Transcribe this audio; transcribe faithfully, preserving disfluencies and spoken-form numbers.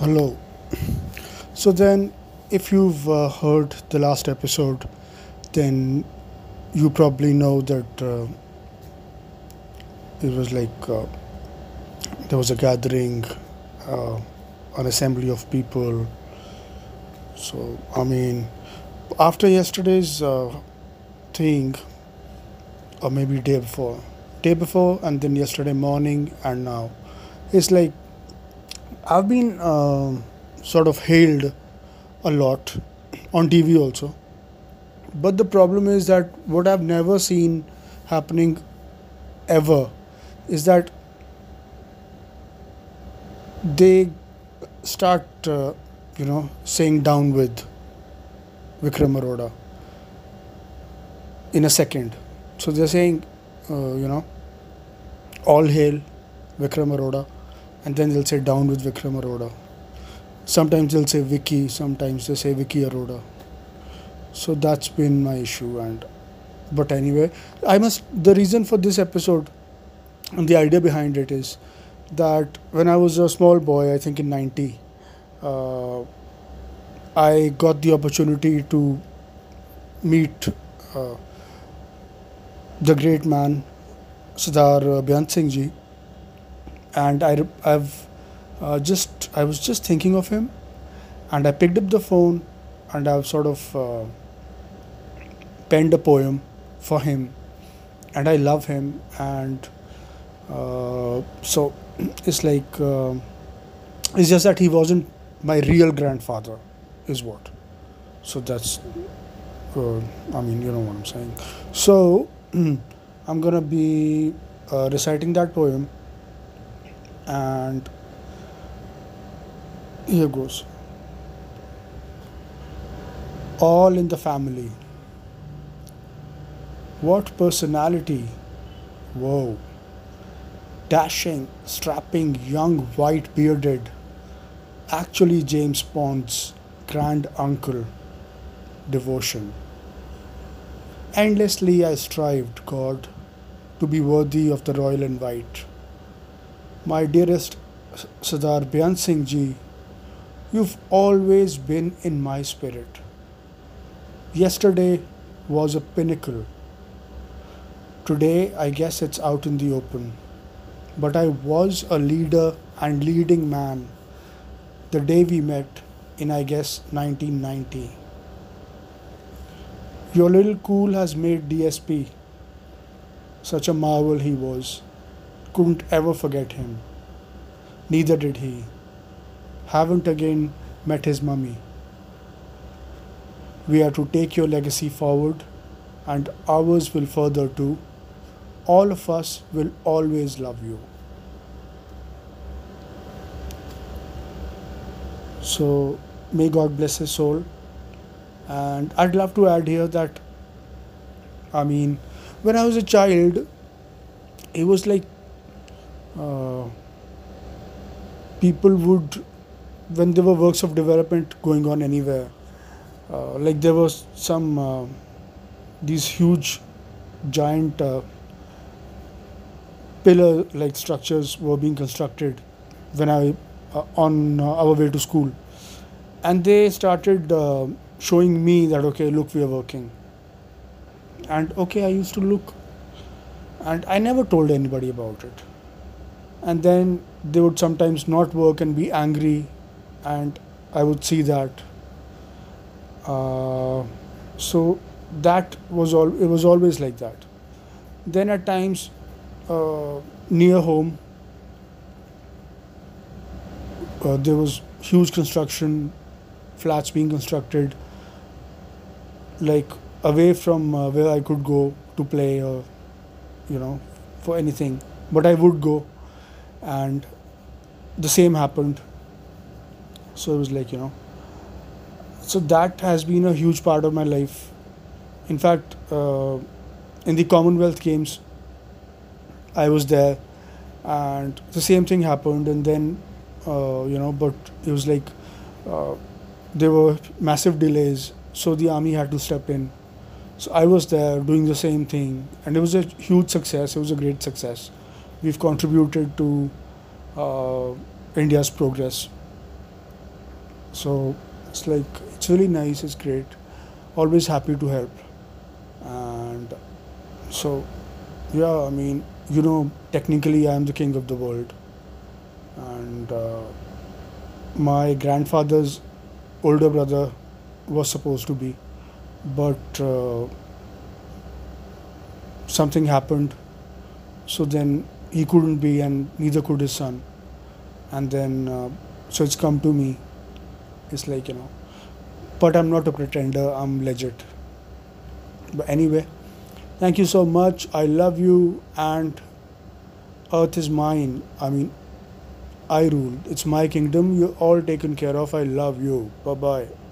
Hello. So then, if you've uh, heard the last episode, then you probably know that uh, it was like uh, there was a gathering, uh, an assembly of people. So I mean, after yesterday's uh, thing, or maybe day before, day before, and then yesterday morning, and now, it's like I've been uh, sort of hailed a lot on T V also. But the problem is that what I've never seen happening ever is that they start, uh, you know, saying down with Vikram Arora in a second. So they're saying, uh, you know, all hail Vikram Arora. And then they'll say down with Vikram Arora. Sometimes they'll say Vicky. Sometimes they say Vicky Arora. So that's been my issue. And but anyway, I must. The reason for this episode and the idea behind it is that when I was a small boy, I think in ninety, uh, I got the opportunity to meet uh, the great man, Sardar Beant Singh Ji. And I, I've uh, just, I was just thinking of him, and I picked up the phone, and I've sort of uh, penned a poem for him, and I love him, and uh, so it's like, uh, it's just that he wasn't my real grandfather, is what. So that's, uh, I mean, you know what I'm saying. So I'm gonna be uh, reciting that poem. And here goes. All in the family. What personality? Whoa. Dashing, strapping, young, white bearded. Actually James Bond's grand uncle. Devotion. Endlessly I strived, God, to be worthy of the royal invite. My dearest Sardar Beant Singh Ji, you've always been in my spirit. Yesterday was a pinnacle. Today, I guess it's out in the open. But I was a leader and leading man the day we met in, I guess, nineteen ninety. Your little cool has made D S P such a marvel he was. Couldn't ever forget him. Neither did he. Haven't again met his mummy. We are to take your legacy forward, and ours will further too. All of us will always love you. So may God bless his soul. And I'd love to add here that, I mean, when I was a child, it was like Uh, people would, when there were works of development going on anywhere, uh, like there was some uh, these huge giant uh, pillar like structures were being constructed when I uh, on uh, our way to school, and they started uh, showing me that, okay, look, we are working. And okay, I used to look, and I never told anybody about it. And then they would sometimes not work and be angry, and I would see that. Uh, so that was all. It was always like that. Then at times, uh, near home, uh, there was huge construction, flats being constructed, like away from uh, where I could go to play or, you know, for anything. But I would go. And the same happened. So it was like, you know, so that has been a huge part of my life. In fact, uh, in the Commonwealth Games, I was there, and the same thing happened. And then, uh, you know, but it was like uh, there were massive delays. So the army had to step in. So I was there doing the same thing. And it was a huge success. It was a great success. We've contributed to uh, India's progress. So it's like, it's really nice, it's great. Always happy to help. And so, yeah, I mean, you know, technically I am the king of the world. And uh, my grandfather's older brother was supposed to be. But uh, something happened. So then he couldn't be, and neither could his son. And then, uh, so it's come to me. It's like, you know, but I'm not a pretender, I'm legit. But anyway, thank you so much. I love you, and Earth is mine. I mean, I rule. It's my kingdom. You're all taken care of. I love you. Bye-bye.